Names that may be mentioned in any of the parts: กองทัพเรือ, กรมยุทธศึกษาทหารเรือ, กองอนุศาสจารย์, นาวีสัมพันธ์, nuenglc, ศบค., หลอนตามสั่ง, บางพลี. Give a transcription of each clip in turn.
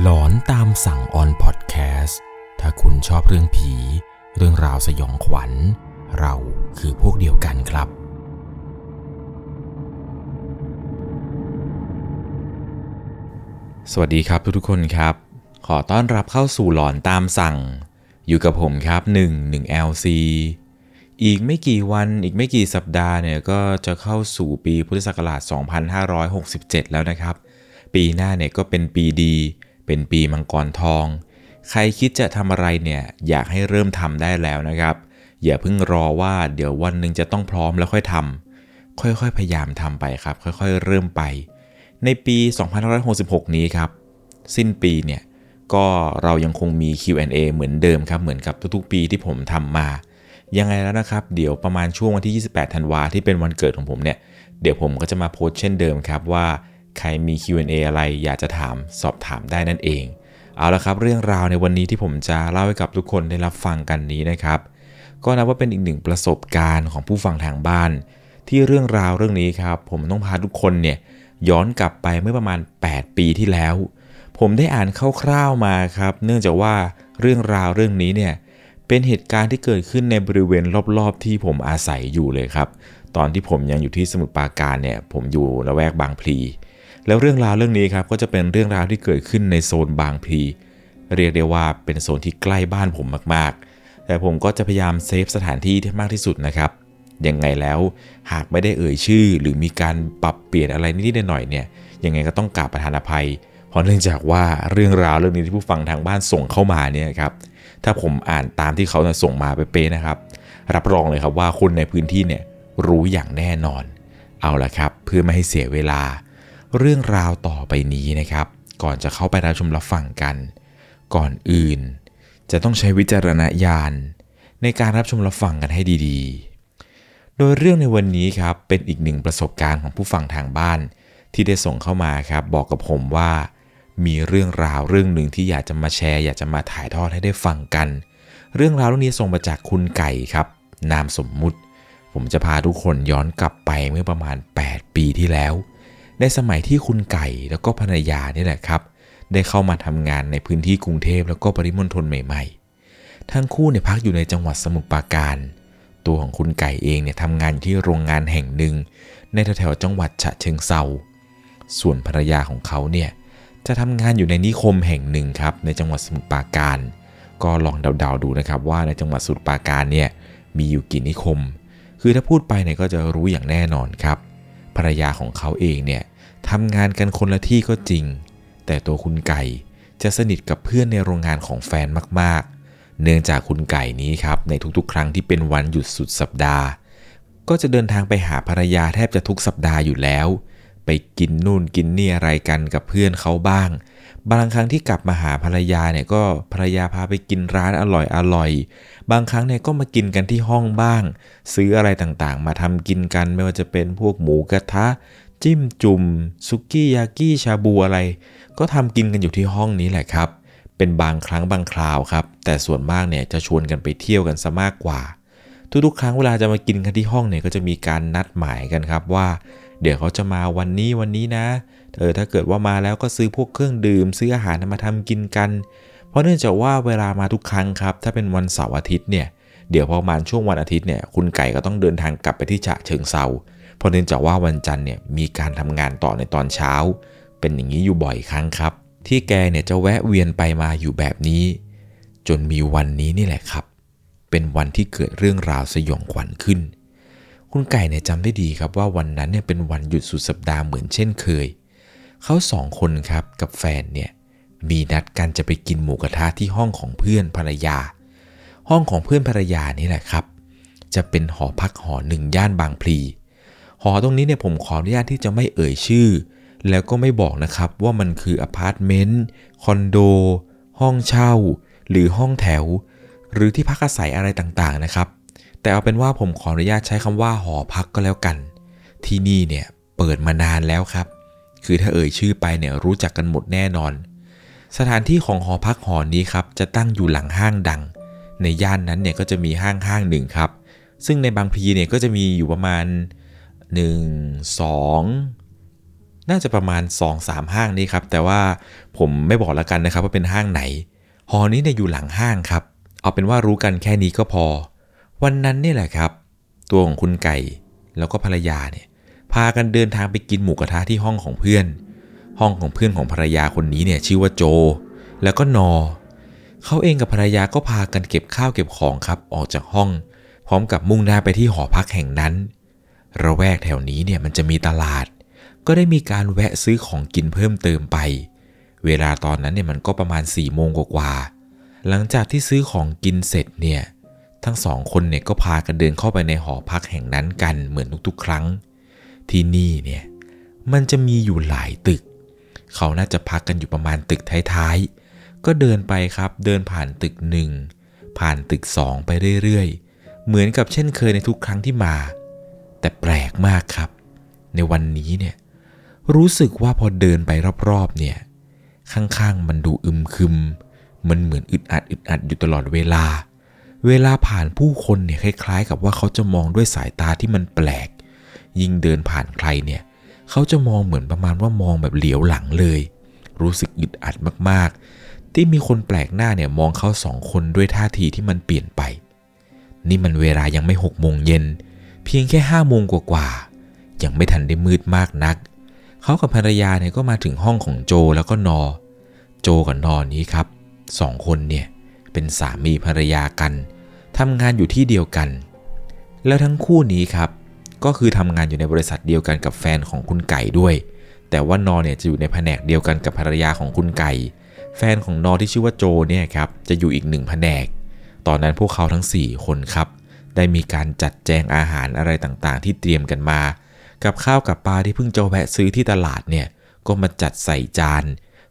หลอนตามสั่งออนพอดแคสต์ถ้าคุณชอบเรื่องผีเรื่องราวสยองขวัญเราคือพวกเดียวกันครับสวัสดีครับทุกๆคนครับขอต้อนรับเข้าสู่หลอนตามสั่งอยู่กับผมครับnuenglc อีกไม่กี่วันอีกไม่กี่สัปดาห์เนี่ยก็จะเข้าสู่ปีพุทธศักราช2567แล้วนะครับปีหน้าเนี่ยก็เป็นปีดีเป็นปีมังกรทองใครคิดจะทำอะไรเนี่ยอยากให้เริ่มทำได้แล้วนะครับอย่าเพิ่งรอว่าเดี๋ยววันหนึ่งจะต้องพร้อมแล้วค่อยทำค่อยๆพยายามทำไปครับค่อยๆเริ่มไปในปี2566นี้ครับสิ้นปีเนี่ยก็เรายังคงมี Q&A เหมือนเดิมครับเหมือนกับทุกๆปีที่ผมทำมายังไงแล้วนะครับเดี๋ยวประมาณช่วงวันที่28ธันวาที่เป็นวันเกิดของผมเนี่ยเดี๋ยวผมก็จะมาโพสต์เช่นเดิมครับว่าใครมี Q&A อะไรอยากจะถามสอบถามได้นั่นเองเอาละครับเรื่องราวในวันนี้ที่ผมจะเล่าให้กับทุกคนได้รับฟังกันนี้นะครับก็นับว่าเป็นอีกหนึ่งประสบการณ์ของผู้ฟังทางบ้านที่เรื่องราวเรื่องนี้ครับผมต้องพาทุกคนเนี่ยย้อนกลับไปเมื่อประมาณ8ปีที่แล้วผมได้อ่านคร่าวๆมาครับเนื่องจากว่าเรื่องราวเรื่องนี้เนี่ยเป็นเหตุการณ์ที่เกิดขึ้นในบริเวณรอบๆที่ผมอาศัยอยู่เลยครับตอนที่ผมยังอยู่ที่สมุทรปราการเนี่ยผมอยู่ละแวกบางพลีแล้วเรื่องราวเรื่องนี้ครับก็จะเป็นเรื่องราวที่เกิดขึ้นในโซนบางพลีเรียกได้ว่าเป็นโซนที่ใกล้บ้านผมมากๆแต่ผมก็จะพยายามเซฟสถานที่มากที่สุดนะครับยังไงแล้วหากไม่ได้เอ่ยชื่อหรือมีการปรับเปลี่ยนอะไรนิดๆหน่อยๆเนี่ยยังไงก็ต้องกราบประธานอภัยเพราะเนื่องจากว่าเรื่องราวเรื่องนี้ที่ผู้ฟังทางบ้านส่งเข้ามาเนี่ยครับถ้าผมอ่านตามที่เขาส่งมาเป๊ะๆนะครับรับรองเลยครับว่าคนในพื้นที่เนี่ยรู้อย่างแน่นอนเอาล่ะครับเพื่อไม่ให้เสียเวลาเรื่องราวต่อไปนี้นะครับก่อนจะเข้าไปรับชมรับฟังกันก่อนอื่นจะต้องใช้วิจารณญาณในการรับชมรับฟังกันให้ดีๆโดยเรื่องในวันนี้ครับเป็นอีกหนึ่งประสบการณ์ของผู้ฟังทางบ้านที่ได้ส่งเข้ามาครับบอกกับผมว่ามีเรื่องราวเรื่องหนึ่งที่อยากจะมาแชร์อยากจะมาถ่ายทอดให้ได้ฟังกันเรื่องราวเรื่องนี้ส่งมาจากคุณไก่ครับนามสมมุติผมจะพาทุกคนย้อนกลับไปเมื่อประมาณ8ปีที่แล้วในสมัยที่คุณไก่แล้วก็ภรรยานี่แหละครับได้เข้ามาทำงานในพื้นที่กรุงเทพแล้วก็ปริมณฑลใหม่ๆทั้งคู่เนี่ยพักอยู่ในจังหวัดสมุทรปราการตัวของคุณไก่เองเนี่ยทำงานที่โรงงานแห่งหนึ่งในแถวๆจังหวัดฉะเชิงเทราส่วนภรรยาของเขาเนี่ยจะทำงานอยู่ในนิคมแห่งหนึ่งครับในจังหวัดสมุทรปราการก็ลองเดาๆดูนะครับว่าในจังหวัดสมุทรปราการเนี่ยมีอยู่กี่นิคมคือถ้าพูดไปเนี่ยก็จะรู้อย่างแน่นอนครับภรรยาของเขาเองเนี่ยทำงานกันคนละที่ก็จริงแต่ตัวคุณไก่จะสนิทกับเพื่อนในโรงงานของแฟนมากๆเนื่องจากคุณไก่นี้ครับในทุกๆครั้งที่เป็นวันหยุดสุดสัปดาห์ก็จะเดินทางไปหาภรรยาแทบจะทุกสัปดาห์อยู่แล้วไปกินนู่นกินนี่อะไรกันกับเพื่อนเขาบ้างบางครั้งที่กลับมาหาภรรยาเนี่ยก็ภรรยาพาไปกินร้านอร่อยบางครั้งเนี่ยก็มากินกันที่ห้องบ้างซื้ออะไรต่างๆมาทำกินกันไม่ว่าจะเป็นพวกหมูกระทะจิ้มจุ่มสุกี้ยากิชาบูอะไรก็ทำกินกันอยู่ที่ห้องนี้แหละครับเป็นบางครั้งบางคราวครับแต่ส่วนมากเนี่ยจะชวนกันไปเที่ยวกันซะมากกว่าทุกๆครั้งเวลาจะมากินกันที่ห้องเนี่ยก็จะมีการนัดหมายกันครับว่าเดี๋ยวเขาจะมาวันนี้นะถ้าเกิดว่ามาแล้วก็ซื้อพวกเครื่องดื่มซื้ออาหารมาทำกินกันเพราะเนื่องจากว่าเวลามาทุกครั้งครับถ้าเป็นวันเสาร์อาทิตย์เนี่ยเดี๋ยวพอมาช่วงวันอาทิตย์เนี่ยคุณไก่ก็ต้องเดินทางกลับไปที่ฉะเชิงเทราเพราะเนื่องจากว่าวันจันทร์เนี่ยมีการทำงานต่อในตอนเช้าเป็นอย่างนี้อยู่บ่อยครั้งครับที่แกเนี่ยจะแวะเวียนไปมาอยู่แบบนี้จนมีวันนี้นี่แหละครับเป็นวันที่เกิดเรื่องราวสยองขวัญขึ้นคุณไก่เนี่ยจำได้ดีครับว่าวันนั้นเนี่ยเป็นวันหยุดสุดสัปดาห์เหมือนเช่นเคยเขา2คนครับกับแฟนเนี่ยมีนัดกันจะไปกินหมูกระทะที่ห้องของเพื่อนภรรยาห้องของเพื่อนภรรยานี่แหละครับจะเป็นหอพักหอหนึ่งย่านบางพลีหอตรงนี้เนี่ยผมขออนุญาตที่จะไม่เอ่ยชื่อแล้วก็ไม่บอกนะครับว่ามันคืออพาร์ตเมนต์คอนโดห้องเช่าหรือห้องแถวหรือที่พักอาศัยอะไรต่างๆนะครับแต่เอาเป็นว่าผมขออนุญาตใช้คำว่าหอพักก็แล้วกันที่นี่เนี่ยเปิดมานานแล้วครับคือถ้าเอ่ยชื่อไปเนี่ยรู้จักกันหมดแน่นอนสถานที่ของหอพักหอนี้ครับจะตั้งอยู่หลังห้างดังในย่านนั้นเนี่ยก็จะมีห้างหนึ่งครับซึ่งในบางพลีเนี่ยก็จะมีอยู่ประมาณ1 2 น่าจะประมาณ 2-3 ห้างนี้ครับแต่ว่าผมไม่บอกละกันนะครับว่าเป็นห้างไหนหอนี้เนี่ยอยู่หลังห้างครับเอาเป็นว่ารู้กันแค่นี้ก็พอวันนั้นนี่แหละครับตัวของคุณไก่แล้วก็ภรรยาเนี่ยพากันเดินทางไปกินหมูกระทะที่ห้องของเพื่อนห้องของเพื่อนของภรรยาคนนี้เนี่ยชื่อว่าโจแล้วก็นอเขาเองกับภรรยาก็พากันเก็บข้าวเก็บของครับออกจากห้องพร้อมกับมุ่งหน้าไปที่หอพักแห่งนั้นระแวกแถวนี้เนี่ยมันจะมีตลาดก็ได้มีการแวะซื้อของกินเพิ่มเติมไปเวลาตอนนั้นเนี่ยมันก็ประมาณ4 โมงกว่าหลังจากที่ซื้อของกินเสร็จเนี่ยทั้ง2 คนเนี่ยก็พากันเดินเข้าไปในหอพักแห่งนั้นกันเหมือนทุกๆครั้งที่นี่เนี่ยมันจะมีอยู่หลายตึกเขาน่าจะพักกันอยู่ประมาณตึกท้ายๆก็เดินไปครับเดินผ่านตึก1ผ่านตึก2ไปเรื่อยๆเหมือนกับเช่นเคยในทุกครั้งที่มาแต่แปลกมากครับในวันนี้เนี่ยรู้สึกว่าพอเดินไปรอบๆเนี่ยข้างๆมันดูอึมครึมมันเหมือนอึดอัดอยู่ตลอดเวลาผ่านผู้คนเนี่ยคล้ายๆกับว่าเขาจะมองด้วยสายตาที่มันแปลกยิ่งเดินผ่านใครเนี่ยเขาจะมองเหมือนประมาณว่ามองแบบเหลียวหลังเลยรู้สึกอึดอัดมากๆที่มีคนแปลกหน้าเนี่ยมองเขา2 คนด้วยท่าทีที่มันเปลี่ยนไปนี่มันเวลายังไม่6 โมงเย็นเพียงแค่5 โมงกว่ายังไม่ทันได้มืดมากนักเขากับภรรยาเนี่ยก็มาถึงห้องของโจแล้วก็นอโจกับนอนี้ครับ2 คนเนี่ยเป็นสามีภรรยากันทำงานอยู่ที่เดียวกันแล้วทั้งคู่นี้ครับก็คือทำงานอยู่ในบริษัทเดียวกันกับแฟนของคุณไก่ด้วยแต่ว่านอเนี่ยจะอยู่ในแผนกเดียวกันกับภรรยาของคุณไก่แฟนของนอที่ชื่อว่าโจเนี่ยครับจะอยู่อีก1 แผนกตอนนั้นพวกเขาทั้ง4 คนครับได้มีการจัดแจงอาหารอะไรต่างๆที่เตรียมกันมากับข้าวกับปลาที่เพิ่งจะแวะซื้อที่ตลาดเนี่ยก็มาจัดใส่จาน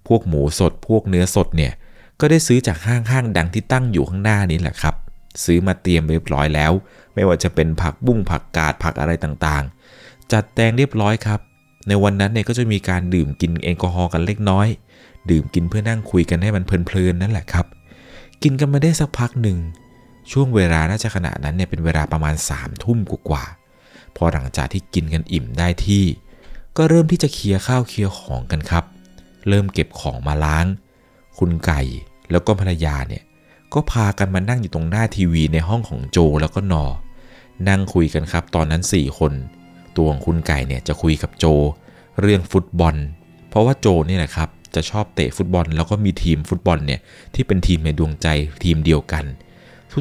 พวกหมูสดพวกเนื้อสดเนี่ยก็ได้ซื้อจากห้างดังที่ตั้งอยู่ข้างหน้านี้แหละครับซื้อมาเตรียมเรียบร้อยแล้วไม่ว่าจะเป็นผักบุ้งผักกาดผักอะไรต่างๆจัดแจงเรียบร้อยครับในวันนั้นเนี่ยก็จะมีการดื่มกินแอลกอฮอล์กันเล็กน้อยดื่มกินเพื่อนั่งคุยกันให้มันเพลินๆนั่นแหละครับกินกันมาได้สักพักหนึ่งช่วงเวลาน่าจะขณะนั้นเนี่ยเป็นเวลาประมาณ 3 ทุ่มกว่าพอหลังจากที่กินกันอิ่มได้ที่ก็เริ่มที่จะเคลียร์ข้าวเคลียร์ของกันครับเริ่มเก็บของมาล้างคุณไก่แล้วก็ภรรยาเนี่ยก็พากันมานั่งอยู่ตรงหน้าทีวีในห้องของโจแล้วก็นอนั่งคุยกันครับตอนนั้น4 คนตัวของคุณไก่เนี่ยจะคุยกับโจเรื่องฟุตบอลเพราะว่าโจนี่แหละครับจะชอบเตะฟุตบอลแล้วก็มีทีมฟุตบอลเนี่ยที่เป็นทีมในดวงใจทีมเดียวกัน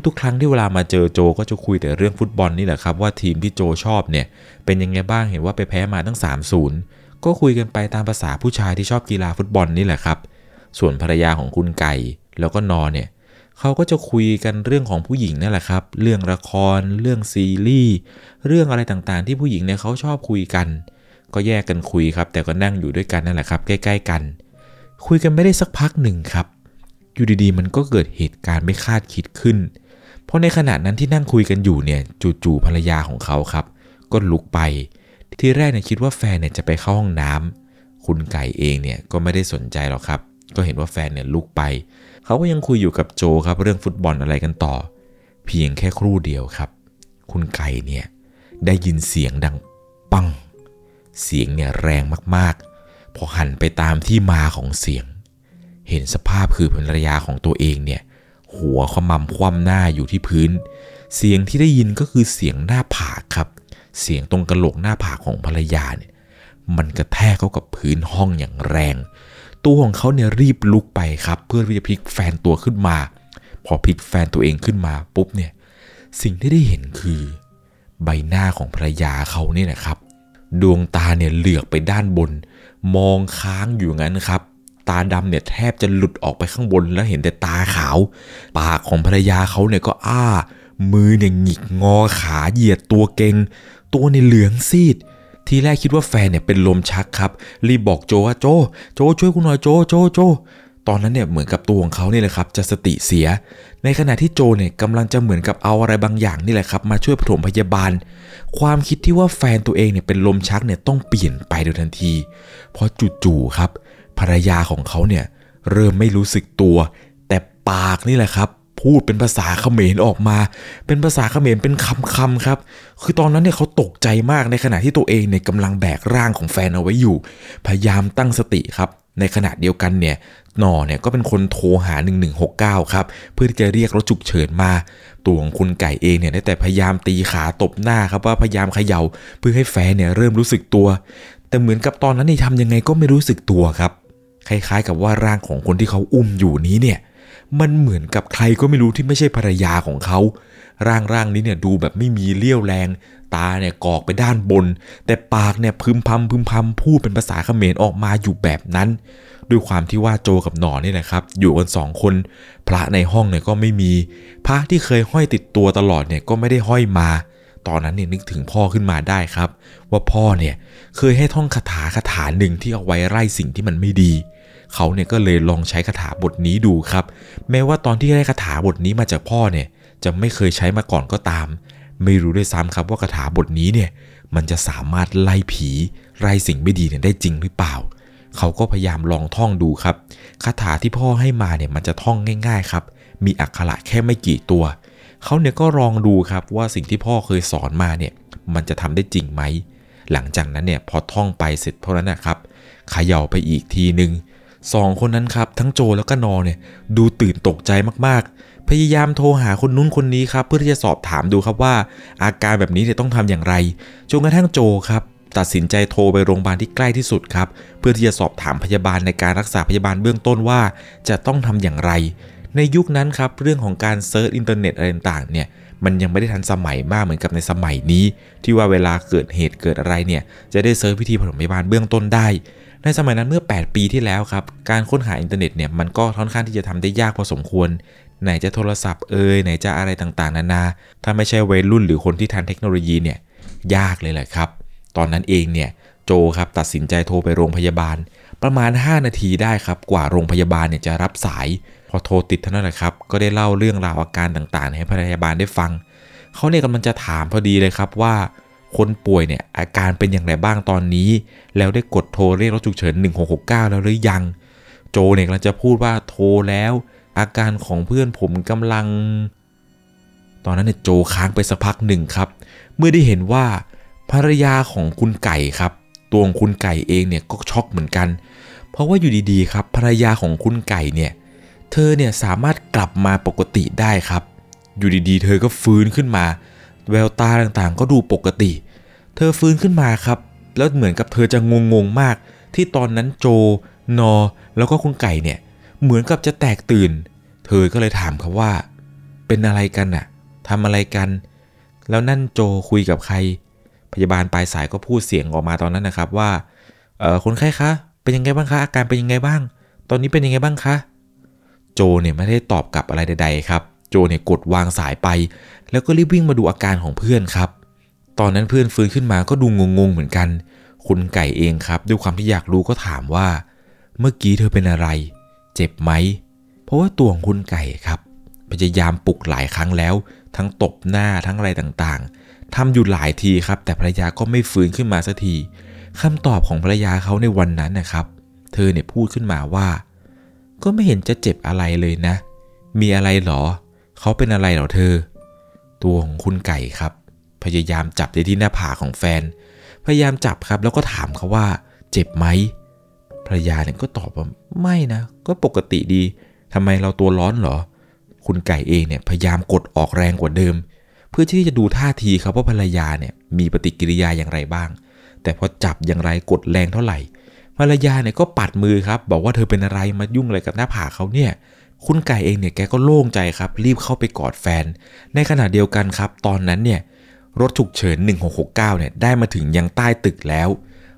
ทุกๆครั้งที่เวลามาเจอโจก็จะคุยแต่เรื่องฟุตบอลนี่แหละครับว่าทีมที่โจชอบเนี่ยเป็นยังไงบ้างเห็นว่าไปแพ้มาตั้ง 3-0 ก็คุยกันไปตามภาษาผู้ชายที่ชอบกีฬาฟุตบอลนี่แหละครับส่วนภรรยาของคุณไก่แล้วก็นอเนี่ยเขาก็จะคุยกันเรื่องของผู้หญิงนั่นแหละครับเรื่องละครเรื่องซีรีส์เรื่องอะไรต่างๆที่ผู้หญิงเนี่ยเขาชอบคุยกันก็แยกกันคุยครับแต่ก็นั่งอยู่ด้วยกันนั่นแหละครับใกล้ๆกันคุยกันไม่ได้สักพักหนึ่งครับอยู่ดีๆมันก็เกิดเหตุการณ์ไม่คาดคิดขึ้นเพราะในขณะนั้นที่นั่งคุยกันอยู่เนี่ยจู่ๆภรรยาของเขาครับก็ลุกไปทีแรกเนี่ยคิดว่าแฟนเนี่ยจะไปเข้าห้องน้ำคุณไก่เองเนี่ยก็ไม่ได้สนใจหรอกครับก็เห็นว่าแฟนเนี่ยลุกไปเขาก็ยังคุยอยู่กับโจครับเรื่องฟุตบอลอะไรกันต่อเพียงแค่ครู่เดียวครับคุณไก่เนี่ยได้ยินเสียงดังปังเสียงเนี่ยแรงมากๆพอหันไปตามที่มาของเสียงเห็นสภาพคือภรรยาของตัวเองเนี่ยหัวขมำคว่ำหน้าอยู่ที่พื้นเสียงที่ได้ยินก็คือเสียงหน้าผากครับเสียงตรงกะโหลกหน้าผากของภรรยาเนี่ยมันกระแทกเข้ากับพื้นห้องอย่างแรงตัวของเขาเนี่ยรีบลุกไปครับเพื่อที่จะพลิกแฟนตัวขึ้นมาพอพลิกแฟนตัวเองขึ้นมาปุ๊บเนี่ยสิ่งที่ได้เห็นคือใบหน้าของภรรยาเขาเนี่ยนะครับดวงตาเนี่ยเหลือกไปด้านบนมองค้างอยู่งั้นครับตาดำเนี่ยแทบจะหลุดออกไปข้างบนแล้วเห็นแต่ตาขาวปากของภรรยาเขาเนี่ยก็อ้ามือเนี่ยหงิกงอขาเหยียดตัวเกร็งตัวเนี่ยเหลืองซีดทีแรกคิดว่าแฟนเนี่ยเป็นลมชักครับรีบบอกโจว่าโจช่วยกูหน่อยโจตอนนั้นเนี่ยเหมือนกับตัวของเขานี่แหละครับจะสติเสียในขณะที่โจเนี่ยกำลังจะเหมือนกับเอาอะไรบางอย่างนี่แหละครับมาช่วยปฐมพยาบาลความคิดที่ว่าแฟนตัวเองเนี่ยเป็นลมชักเนี่ยต้องเปลี่ยนไปโดยทันทีเพราะจู่ๆครับภรรยาของเขาเนี่ยเริ่มไม่รู้สึกตัวแต่ปากนี่แหละครับ พูดเป็นภาษาเขมรออกมาเป็นภาษาเขมรเป็นคำๆครับคือตอนนั้นเนี่ยเขาตกใจมากในขณะที่ตัวเองเนี่ยกำลังแบกร่างของแฟนเอาไว้อยู่พยายามตั้งสติครับในขณะเดียวกันเนี่ยหน่อเนี่ยก็เป็นคนโทรหา1169ครับเพื่อที่จะเรียกรถฉุกเฉินมาตัวของคุณไก่เองเนี่ยได้แต่พยายามตีขาตบหน้าครับว่าพยายามเขย่าเพื่อให้แฟนเนี่ยเริ่มรู้สึกตัวแต่เหมือนกับตอนนั้นนี่ทำยังไงก็ไม่รู้สึกตัวครับคล้ายๆกับว่าร่างของคนที่เขาอุ้มอยู่นี้เนี่ยมันเหมือนกับใครก็ไม่รู้ที่ไม่ใช่ภรรยาของเขาร่างนี้เนี่ยดูแบบไม่มีเลี้ยวแรงตาเนี่ยกอกไปด้านบนแต่ปากเนี่ยพึมพำพูดเป็นภาษาเขมรออกมาอยู่แบบนั้นด้วยความที่ว่าโจกับหนอนนี่แหละครับอยู่กัน2คนพระในห้องเนี่ยก็ไม่มีพระที่เคยห้อยติดตัวตลอดเนี่ยก็ไม่ได้ห้อยมาตอนนั้นเนี่ยนึกถึงพ่อขึ้นมาได้ครับว่าพ่อเนี่ยเคยให้ท่องคาถาหนึ่งที่เอาไว้ไล่สิ่งที่มันไม่ดีเขาเนี่ยก็เลยลองใช้คาถาบทนี้ดูครับแม้ว่าตอนที่ได้คาถาบทนี้มาจากพ่อเนี่ยจะไม่เคยใช้มาก่อนก็ตามไม่รู้ด้วยซ้ำครับว่าคาถาบทนี้เนี่ยมันจะสามารถไล่ผีไล่สิ่งไม่ดีเนี่ยได้จริงหรือเปล่าเขาก็พยายามลองท่องดูครับคาถาที่พ่อให้มาเนี่ยมันจะท่องง่ายๆครับมีอักขระแค่ไม่กี่ตัวเขาเนี่ยก็ลองดูครับว่าสิ่งที่พ่อเคยสอนมาเนี่ยมันจะทำได้จริงไหมหลังจากนั้นเนี่ยพอท่องไปเสร็จเท่านั้นนะครับเขย่าไปอีกทีนึง2คนนั้นครับทั้งโจแล้วก็นอเนี่ยดูตื่นตกใจมากๆพยายามโทรหาคนนู้นคนนี้ครับเพื่อที่จะสอบถามดูครับว่าอาการแบบนี้เนี่ยต้องทำอย่างไรจนกระทั่งโจครับตัดสินใจโทรไปโรงพยาบาลที่ใกล้ที่สุดครับเพื่อที่จะสอบถามพยาบาลในการรักษาพยาบาลเบื้องต้นว่าจะต้องทำอย่างไรในยุคนั้นครับเรื่องของการเซิร์ชอินเทอร์เน็ตอะไรต่างๆเนี่ยมันยังไม่ได้ทันสมัยมากเหมือนกับในสมัยนี้ที่ว่าเวลาเกิดเหตุเกิดอะไรเนี่ยจะได้เซิร์ชวิธีปฐมพยาบาลเบื้องต้นได้ในสมัยนั้นเมื่อ8ปีที่แล้วครับการค้นหาอินเทอร์เน็ตเนี่ยมันก็ค่อนข้างที่จะทำได้ยากพอสมควรไหนจะโทรศัพท์ไหนจะอะไรต่างๆนานาถ้าไม่ใช่วัยรุ่นหรือคนที่ทันเทคโนโลยีเนี่ยยากเลยแหละครับตอนนั้นเองเนี่ยโจครับตัดสินใจโทรไปโรงพยาบาลประมาณ5นาทีได้ครับกว่าโรงพยาบาลเนี่ยจะรับสายพอโทรติดเท่านั้นแหละครับก็ได้เล่าเรื่องราวอาการต่างๆให้พยาบาลได้ฟังเขาเนี่ยกำลังจะถามพอดีเลยครับว่าคนป่วยเนี่ยอาการเป็นอย่างไรบ้างตอนนี้แล้วได้กดโทรเรียกรถฉุกเฉิน1669แล้วหรือยังโจเนี่ยกำลังจะพูดว่าโทรแล้วอาการของเพื่อนผมกำลังตอนนั้นเนี่ยโจค้างไปสักพักหนึ่งครับเมื่อได้เห็นว่าภรรยาของคุณไก่ครับตัวของคุณไก่เองเนี่ยก็ช็อกเหมือนกันเพราะว่าอยู่ดีๆครับภรรยาของคุณไก่เนี่ยเธอเนี่ยสามารถกลับมาปกติได้ครับอยู่ดีๆเธอก็ฟื้นขึ้นมาแววตาต่างๆก็ดูปกติเธอฟื้นขึ้นมาครับแล้วเหมือนกับเธอจะงงมากที่ตอนนั้นโจนอแล้วก็คุณไก่เนี่ยเหมือนกับจะแตกตื่นเธอก็เลยถามครับว่าเป็นอะไรกันน่ะทำอะไรกันแล้วนั่นโจคุยกับใครพยาบาลปลายสายก็พูดเสียงออกมาตอนนั้นนะครับว่าคนไข้คะเป็นยังไงบ้างคะอาการเป็นยังไงบ้างตอนนี้เป็นยังไงบ้างคะโจเนี่ยไม่ได้ตอบกลับอะไรใดๆครับโจเนี่ยกดวางสายไปแล้วก็รีบวิ่งมาดูอาการของเพื่อนครับตอนนั้นเพื่อนฟื้นขึ้นมาก็ดูงงเหมือนกันคุณไก่เองครับด้วยความที่อยากรู้ก็ถามว่าเมื่อกี้เธอเป็นอะไรเจ็บไหมเพราะว่าตัวของคุณไก่ครับพยายามปลุกหลายครั้งแล้วทั้งตบหน้าทั้งอะไรต่างๆทำอยู่หลายทีครับแต่ภรรยาก็ไม่ฟื้นขึ้นมาสักทีคำตอบของภรรยาเขาในวันนั้นนะครับเธอเนี่ยพูดขึ้นมาว่าก็ไม่เห็นจะเจ็บอะไรเลยนะมีอะไรหรอเขาเป็นอะไรหรอเธอตัวของคุณไก่ครับพยายามจับไปที่หน้าผากของแฟนพยายามจับครับแล้วก็ถามเขาว่าเจ็บไหมภรรยาเนี่ยก็ตอบว่าไม่นะก็ปกติดีทำไมเราตัวร้อนหรอคุณไก่เองเนี่ยพยายามกดออกแรงกว่าเดิมเพื่อที่จะดูท่าทีครับว่าภรรยาเนี่ยมีปฏิกิริยาอย่างไรบ้างแต่พอจับอย่างไรกดแรงเท่าไหร่ภรรยาเนี่ยก็ปัดมือครับบอกว่าเธอเป็นอะไรมายุ่งอะไรกับหน้าผากเขาเนี่ยคุณไก่เองเนี่ยแกก็โล่งใจครับรีบเข้าไปกอดแฟนในขณะเดียวกันครับตอนนั้นเนี่ยรถฉุกเฉิน1669เนี่ยได้มาถึงยังใต้ตึกแล้ว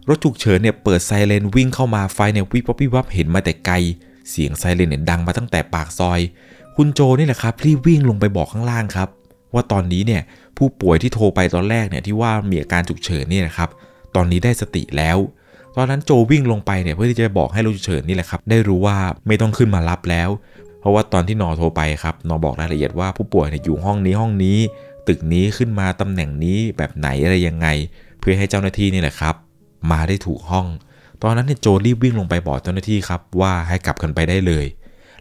รถฉุกเฉินเนี่ยเปิดไซเรนวิ่งเข้ามาไฟเนี่ยวิบวับวิบวับเห็นมาแต่ไกลเสียงไซเรนเนี่ยดังมาตั้งแต่ปากซอยคุณโจนี่แหละครับรีบวิ่งลงไปบอกข้างล่างครับว่าตอนนี้เนี่ยผู้ป่วยที่โทรไปตอนแรกเนี่ยที่ว่ามีอาการฉุกเฉินเนี่ยนะครับตอนนี้ได้สติแล้วตอนนั้นโจวิ่งลงไปเนี่ยเพื่อที่จะบอกให้รถฉุกเฉินนี่แหละครับได้รู้ว่าไม่ต้องขึ้นมารับแล้วเพราะว่าตอนที่นอโทรไปครับนอบอกรายละเอียดว่าผู้ป่วยเนี่ยอยู่ห้องนี้ตึกนี้ขึ้นมาตำแหน่งนี้แบบไหนอะไรยังไงเพื่อให้เจ้าหน้าที่นี่แหละครับมาได้ถูกห้องตอนนั้นเนี่ยโจรีบวิ่งลงไปบอกเจ้าหน้าที่ครับว่าให้กลับกันไปได้เลย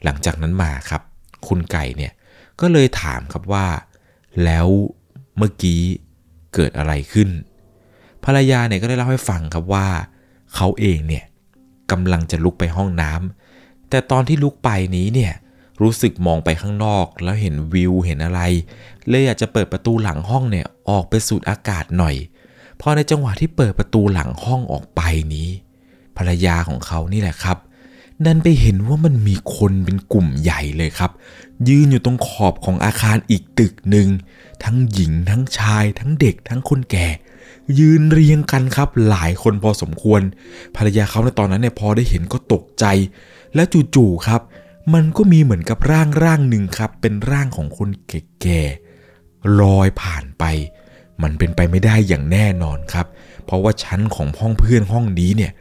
หลังจากนั้นมาครับคุณไก่เนี่ย ก็เลยถามครับว่าแล้วเมื่อกี้เกิดอะไรขึ้นภรรยาเนี่ยก็ได้เล่าให้ฟังครับว่าเขาเองเนี่ยกำลังจะลุกไปห้องน้ำแต่ตอนที่ลุกไปนี้เนี่ยรู้สึกมองไปข้างนอกแล้วเห็นวิวเห็นอะไรเลยอยากจะเปิดประตูหลังห้องเนี่ยออกไปสูดอากาศหน่อยพอในจังหวะที่เปิดประตูหลังห้องออกไปนี้ภรรยาของเขานี่แหละครับดันไปเห็นว่ามันมีคนเป็นกลุ่มใหญ่เลยครับยืนอยู่ตรงขอบของอาคารอีกตึกหนึ่งทั้งหญิงทั้งชายทั้งเด็กทั้งคนแก่ยืนเรียงกันครับหลายคนพอสมควรภรรยาเขาในตอนนั้นเนี่ยพอได้เห็นก็ตกใจและจู่ๆครับมันก็มีเหมือนกับร่างหนึ่งครับเป็นร่างของคนแก่ๆลอยผ่านไปมันเป็นไปไม่ได้อย่างแน่นอนครับเพราะว่าชั้นของห้องเพื่อนห้องนี้เนี่ย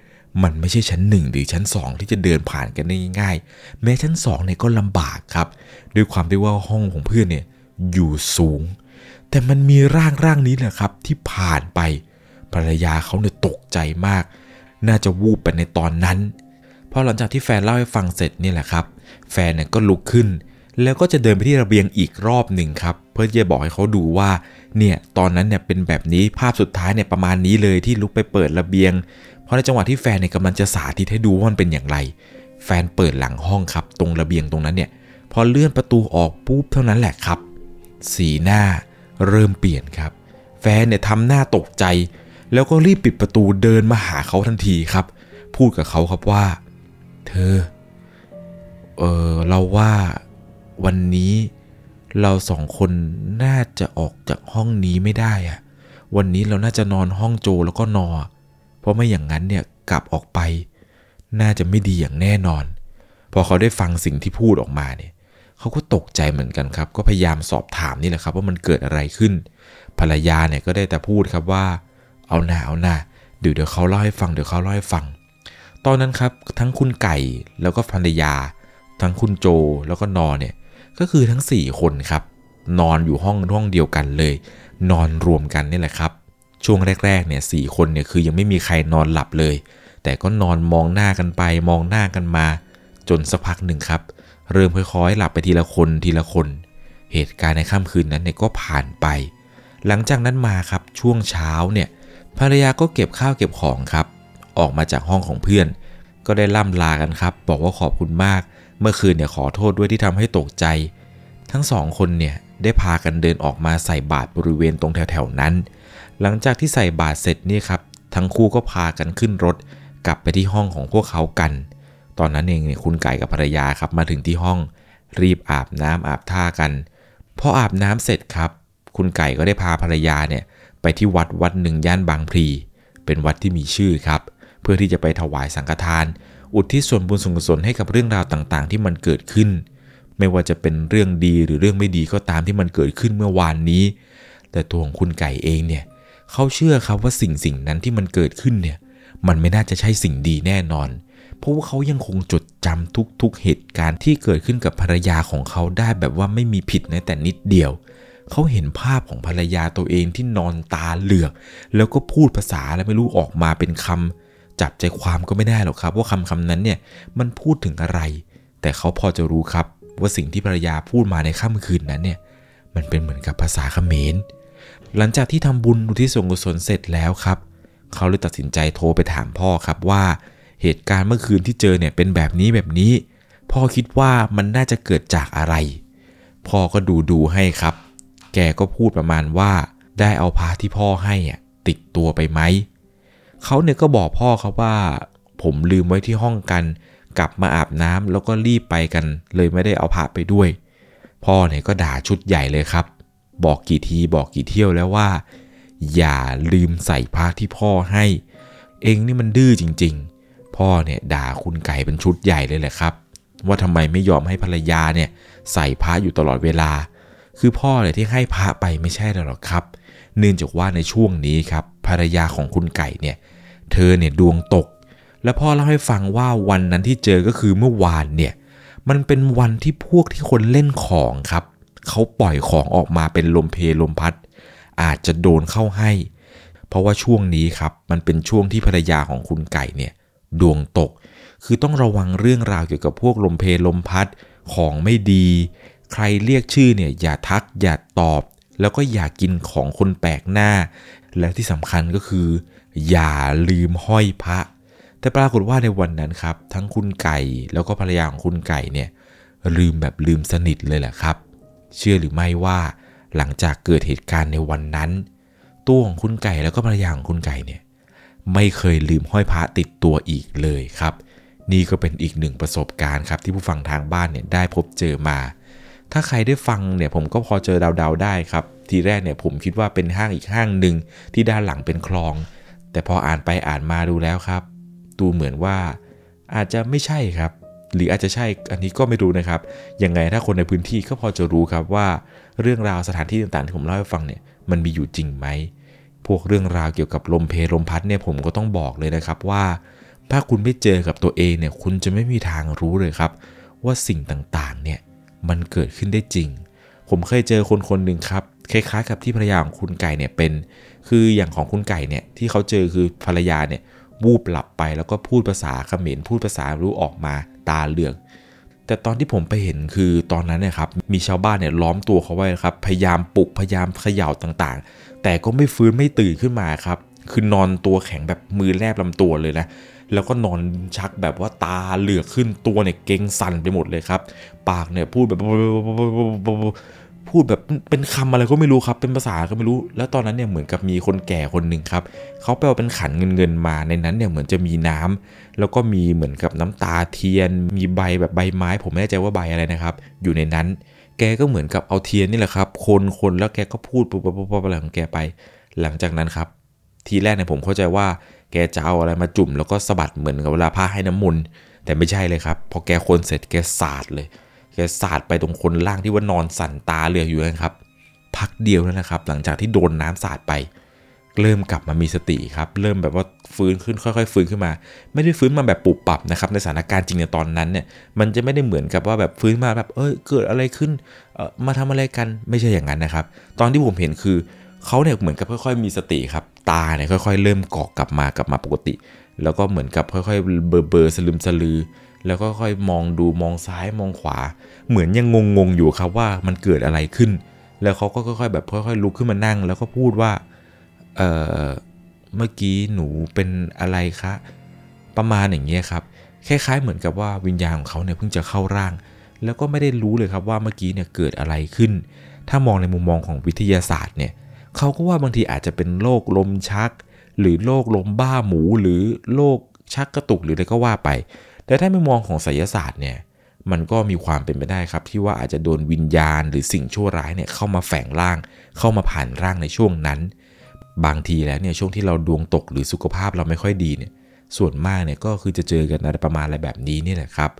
มันไม่ใช่ชั้น1หรือชั้น2ที่จะเดินผ่านกันได้ง่ายๆแม้ชั้น2เนี่ยก็ลำบากครับด้วยความที่ว่าห้องของเพื่อนเนี่ยอยู่สูงแต่มันมีร่างนี้แหละครับที่ผ่านไปภรรยาเขาเนี่ยตกใจมากน่าจะวูบไปในตอนนั้นพอหลังจากที่แฟนเล่าให้ฟังเสร็จนี่แหละครับแฟนเนี่ยก็ลุกขึ้นแล้วก็จะเดินไปที่ระเบียงอีกรอบหนึ่งครับเพื่อจะบอกให้เขาดูว่าเนี่ยตอนนั้นเนี่ยเป็นแบบนี้ภาพสุดท้ายเนี่ยประมาณนี้เลยที่ลุกไปเปิดระเบียงเพราะในจังหวะที่แฟนเนี่ยกำลังจะสาธิตให้ดูว่ามันเป็นอย่างไรแฟนเปิดหลังห้องครับตรงระเบียงตรงนั้นเนี่ยพอเลื่อนประตูออกปุ๊บเท่านั้นแหละครับสีหน้าเริ่มเปลี่ยนครับแฟนเนี่ยทำหน้าตกใจแล้วก็รีบปิดประตูเดินมาหาเขาทันทีครับพูดกับเขาครับว่าเธอเราว่าวันนี้เราสองคนน่าจะออกจากห้องนี้ไม่ได้อะวันนี้เราน่าจะนอนห้องโจแล้วก็นอนเพราะไม่อย่างนั้นเนี่ยกลับออกไปน่าจะไม่ดีอย่างแน่นอนพอเขาได้ฟังสิ่งที่พูดออกมาเนี่ยเขาก็ตกใจเหมือนกันครับก็พยายามสอบถามนี่แหละครับว่ามันเกิดอะไรขึ้นภรรยาเนี่ยก็ได้แต่พูดครับว่าเอาหน้าเดี๋ยวเขาเล่าให้ฟังตอนนั้นครับทั้งคุณไก่แล้วก็ภรรยาทั้งคุณโจแล้วก็นอเนี่ยก็คือทั้ง4คนครับนอนอยู่ห้องเดียวกันเลยนอนรวมกันนี่แหละครับช่วงแรกๆเนี่ย4คนเนี่ยคือยังไม่มีใครนอนหลับเลยแต่ก็นอนมองหน้ากันไปมองหน้ากันมาจนสักพักหนึ่งครับเริ่มค่อยๆหลับไปทีละคนเหตุการณ์ในค่ำคืนนั้นเนี่ยก็ผ่านไปหลังจากนั้นมาครับช่วงเช้าเนี่ยภรรยาก็เก็บข้าวเก็บของครับออกมาจากห้องของเพื่อนก็ได้ล่ำลากันครับบอกว่าขอบคุณมากเมื่อคืนเนี่ยขอโทษด้วยที่ทำให้ตกใจทั้ง2คนเนี่ยได้พากันเดินออกมาใส่บาตรบริเวณตรงแถวๆนั้นหลังจากที่ใส่บาตรเสร็จนี่ครับทั้งคู่ก็พากันขึ้นรถกลับไปที่ห้องของพวกเขากันตอนนั้นเองเนี่ยคุณไก่กับภรรยาครับมาถึงที่ห้องรีบอาบน้ำอาบท่ากันพออาบน้ำเสร็จครับคุณไก่ก็ได้พาภรรยาเนี่ยไปที่วัดหนึ่งย่านบางพลีเป็นวัดที่มีชื่อครับเพื่อที่จะไปถวายสังฆทานอุทิศส่วนบุญส่วนกุศลให้กับเรื่องราวต่างๆที่มันเกิดขึ้นไม่ว่าจะเป็นเรื่องดีหรือเรื่องไม่ดีก็ตามที่มันเกิดขึ้นเมื่อวานนี้แต่ตัวของคุณไก่เองเนี่ยเขาเชื่อครับว่าสิ่งนั้นที่มันเกิดขึ้นเนี่ยมันไม่น่าจะใช่สิ่งดีแน่นอนเพราะว่าเขายังคงจดจำทุกเหตุการณ์ที่เกิดขึ้นกับภรรยาของเขาได้แบบว่าไม่มีผิดแม้แต่นิดเดียวเขาเห็นภาพของภรรยาตัวเองที่นอนตาเหลือกแล้วก็พูดภาษาอะไรไม่รู้ออกมาเป็นคำจับใจความก็ไม่ได้หรอกครับว่าคำนั้นเนี่ยมันพูดถึงอะไรแต่เขาพอจะรู้ครับว่าสิ่งที่ภรรยาพูดมาในค่ำคืนนั้นเนี่ยมันเป็นเหมือนกับภาษาเขมรหลังจากที่ทำบุญอุทิศส่วนกุศลเสร็จแล้วครับเขาเลยตัดสินใจโทรไปถามพ่อครับว่าเหตุการณ์เมื่อคืนที่เจอเนี่ยเป็นแบบนี้พ่อคิดว่ามันน่าจะเกิดจากอะไรพ่อก็ดูให้ครับแกก็พูดประมาณว่าได้เอาพระที่พ่อให้อ่ะติดตัวไปไหมเขาเนี่ยก็บอกพ่อเขาว่าผมลืมไว้ที่ห้องกันกลับมาอาบน้ำแล้วก็รีบไปกันเลยไม่ได้เอาพระไปด้วยพ่อเนี่ยก็ด่าชุดใหญ่เลยครับบอกกี่ทีบอกกี่เที่ยวแล้วว่าอย่าลืมใส่พระที่พ่อให้เองนี่มันดื้อจริงๆพ่อเนี่ยด่าคุณไก่เป็นชุดใหญ่เลยแหละครับว่าทำไมไม่ยอมให้ภรรยาเนี่ยใส่พระอยู่ตลอดเวลาคือพ่อเนี่ยที่ให้พระไปไม่ใช่หรอกครับเนื่องจากว่าในช่วงนี้ครับภรรยาของคุณไก่เนี่ยเธอเนี่ยดวงตกและพ่อเล่าให้ฟังว่าวันนั้นที่เจอก็คือเมื่อวานเนี่ยมันเป็นวันที่พวกที่คนเล่นของครับเขาปล่อยของออกมาเป็นลมเพลมพัดอาจจะโดนเข้าให้เพราะว่าช่วงนี้ครับมันเป็นช่วงที่ภรรยาของคุณไก่เนี่ยดวงตกคือต้องระวังเรื่องราวเกี่ยวกับพวกลมเพลมพัดของไม่ดี ใครเรียกชื่อเนี่ยอย่าทักอย่าตอบแล้วก็อย่ากินของคนแปลกหน้าและที่สำคัญก็คืออย่าลืมห้อยพระแต่ปรากฏว่าในวันนั้นครับทั้งคุณไก่แล้วก็ภรรยาของคุณไก่เนี่ยลืมแบบลืมสนิทเลยแหละครับเชื่อหรือไม่ว่าหลังจากเกิดเหตุการณ์ในวันนั้นตัวของคุณไก่แล้วก็ภรรยาของคุณไก่เนี่ยไม่เคยลืมห้อยพระติดตัวอีกเลยครับนี่ก็เป็นอีกหนึ่งประสบการณ์ครับที่ผู้ฟังทางบ้านเนี่ยได้พบเจอมาถ้าใครได้ฟังเนี่ยผมก็พอเจอเดาๆได้ครับทีแรกเนี่ยผมคิดว่าเป็นห้างอีกห้างนึงที่ด้านหลังเป็นคลองแต่พออ่านไปอ่านมาดูแล้วครับดูเหมือนว่าอาจจะไม่ใช่ครับหรืออาจจะใช่อันนี้ก็ไม่รู้นะครับยังไงถ้าคนในพื้นที่ก็พอจะรู้ครับว่าเรื่องราวสถานที่ต่างๆที่ผมเล่าให้ฟังเนี่ยมันมีอยู่จริงไหมพวกเรื่องราวเกี่ยวกับลมเพลลมพัดเนี่ยผมก็ต้องบอกเลยนะครับว่าถ้าคุณไม่เจอกับตัวเองเนี่ยคุณจะไม่มีทางรู้เลยครับว่าสิ่งต่างๆเนี่ยมันเกิดขึ้นได้จริงผมเคยเจอคนๆนึงครับคล้ายๆกับที่ภรรยาของคุณไก่เนี่ยเป็นคืออย่างของคุณไก่เนี่ยที่เขาเจอคือภรรยาเนี่ยวูบหลับไปแล้วก็พูดภาษาเขมรพูดภาษารู้ออกมาตาเหลือกแต่ตอนที่ผมไปเห็นคือตอนนั้นเนี่ยครับมีชาวบ้านเนี่ยล้อมตัวเขาไว้ครับพยายามปลุกพยายามเขย่าต่างๆแต่ก็ไม่ฟื้นไม่ตื่นขึ้นมาครับคือนอนตัวแข็งแบบมือแลบลำตัวเลยนะแล้วก็นอนชักแบบว่าตาเหลือกขึ้นตัวเนี่ยเกร็งสั่นไปหมดเลยครับปากเนี่ยพูดแบบพูดแบบเป็นคำอะไรก็ไม่รู้ครับเป็นภาษาก็ไม่รู้แล้วตอนนั้นเนี่ยเหมือนกับมีคนแก่คนหนึ่งครับเขาไปเอาเป็นขันเงินมาในนั้นเนี่ยเหมือนจะมีน้ำแล้วก็มีเหมือนกับน้ำตาเทียนมีใบแบบใบไม้ผมไม่แน่ใจว่าใบอะไรนะครับอยู่ในนั้นแกก็เหมือนกับเอาเทียนนี่แหละครับคนแล้วแกก็พูดปุ๊บอะไรของแกไปหลังจากนั้นครับทีแรกเนี่ยผมเข้าใจว่าแกจะเอาอะไรมาจุ่มแล้วก็สะบัดเหมือนกับเวลาผ้าให้น้ำมนต์แต่ไม่ใช่เลยครับพอแกคนเสร็จแกสาดเลยแกสาดไปตรงคนล่างที่ว่านอนสั่นตาเหลือกอยู่นะครับพักเดียวนั่นแหละครับหลังจากที่โดนน้ำสาดไปเริ่มกลับมามีสติครับเริ่มแบบว่าฟื้นขึ้นค่อยๆฟื้นขึ้นมาไม่ได้ฟื้นมาแบบปุบปับนะครับในสถานการณ์จริงในตอนนั้นเนี่ยมันจะไม่ได้เหมือนกับว่าแบบฟื้นมาแบบเกิดอะไรขึ้นมาทำอะไรกันไม่ใช่อย่างนั้นนะครับตอนที่ผมเห็นคือเขาเนี่ยเหมือนกับค่อยๆมีสติครับตาเนี่ยค่อยๆเริ่มเกาะกลับมาปกติแล้วก็เหมือนกับค่อยๆเบลอสลืมสลือแล้วก็ค่อยมองซ้ายมองขวาเหมือนยังงงอยู่ครับว่ามันเกิดอะไรขึ้นแล้วเขาก็ค่อยๆแบบค่อยๆลุกขึ้นมานั่งแล้วก็พูดว่าเมื่อกี้หนูเป็นอะไรคะประมาณอย่างเงี้ยครับคล้ายๆเหมือนกับว่าวิญญาณของเขาเนี่ยเพิ่งจะเข้าร่างแล้วก็ไม่ได้รู้เลยครับว่าเมื่อกี้เนี่ยเกิดอะไรขึ้นถ้ามองในมุมมองของวิทยาศาสตร์เนี่ยเขาก็ว่าบางทีอาจจะเป็นโรคลมชักหรือโรคลมบ้าหมูหรือโรคชักกระตุกหรืออะไรก็ว่าไปแต่ถ้าไม่มองของไสยศาสตร์เนี่ยมันก็มีความเป็นไปได้ครับที่ว่าอาจจะโดนวิญญาณหรือสิ่งชั่วร้ายเนี่ยเข้ามาแฝงร่างเข้ามาผ่านร่างในช่วงนั้นบางทีแล้วเนี่ยช่วงที่เราดวงตกหรือสุขภาพเราไม่ค่อยดีเนี่ยส่วนมากเนี่ยก็คือจะเจอกันอะไรประมาณอะไรแบบนี้นี่แหละครับ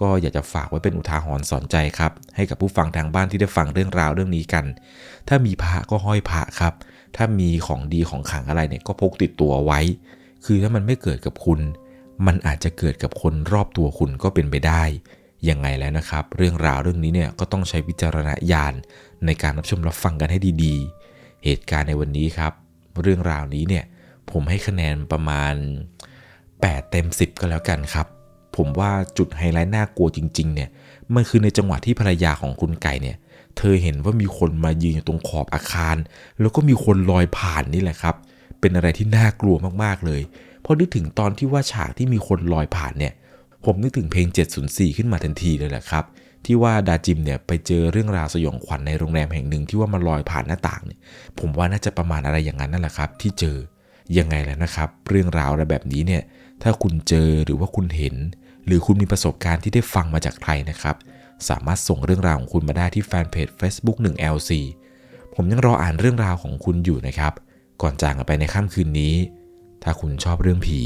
ก็อยากจะฝากไว้เป็นอุทาหรณ์สอนใจครับให้กับผู้ฟังทางบ้านที่ได้ฟังเรื่องราวเรื่องนี้กันถ้ามีพระก็ห้อยพระครับถ้ามีของดีของขลังอะไรเนี่ยก็พกติดตัวไว้คือถ้ามันไม่เกิดกับคุณมันอาจจะเกิดกับคนรอบตัวคุณก็เป็นไปได้ยังไงแล้วนะครับเรื่องราวเรื่องนี้เนี่ยก็ต้องใช้วิจารณญาณในการรับชมรับฟังกันให้ดีๆเหตุการณ์ในวันนี้ครับเรื่องราวนี้เนี่ยผมให้คะแนนประมาณ8เต็ม10ก็แล้วกันครับผมว่าจุดไฮไลท์น่ากลัวจริงๆเนี่ยมันคือในจังหวะที่ภรรยาของคุณไก่เนี่ยเธอเห็นว่ามีคนมายืนอยู่ตรงขอบอาคารแล้วก็มีคนลอยผ่านนี่แหละครับเป็นอะไรที่น่ากลัวมากๆเลยพอนึกถึงตอนที่ว่าฉากที่มีคนลอยผ่านเนี่ยผมนึกถึงเพลง704ขึ้นมาทันทีเลยแหละครับที่ว่าดาจิมเนี่ยไปเจอเรื่องราวสยองขวัญในโรงแรมแห่งหนึ่งที่ว่ามันลอยผ่านหน้าต่างเนี่ยผมว่าน่าจะประมาณอะไรอย่างนั้นนั่นแหละครับที่เจอยังไงแล้วนะครับเรื่องราวอะไรแบบนี้เนี่ยถ้าคุณเจอหรือว่าคุณเห็นหรือคุณมีประสบการณ์ที่ได้ฟังมาจากใครนะครับสามารถส่งเรื่องราวของคุณมาได้ที่แฟนเพจ Facebook nuenglc ผมยังรออ่านเรื่องราวของคุณอยู่นะครับก่อนจากกันไปในค่ำคืนนี้ถ้าคุณชอบเรื่องผี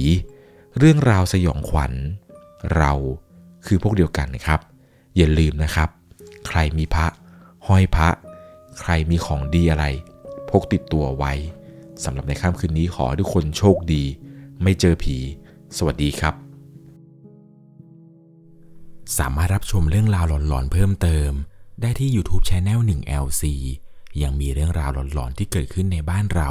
เรื่องราวสยองขวัญเราคือพวกเดียวกันนะครับอย่าลืมนะครับใครมีพระห้อยพระใครมีของดีอะไรพกติดตัวไว้สำหรับในค่ำคืนนี้ขอให้ทุกคนโชคดีไม่เจอผีสวัสดีครับสามารถรับชมเรื่องราวหลอนๆเพิ่มเติมได้ที่ YouTube Channel 1LC ยังมีเรื่องราวหลอนๆที่เกิดขึ้นในบ้านเรา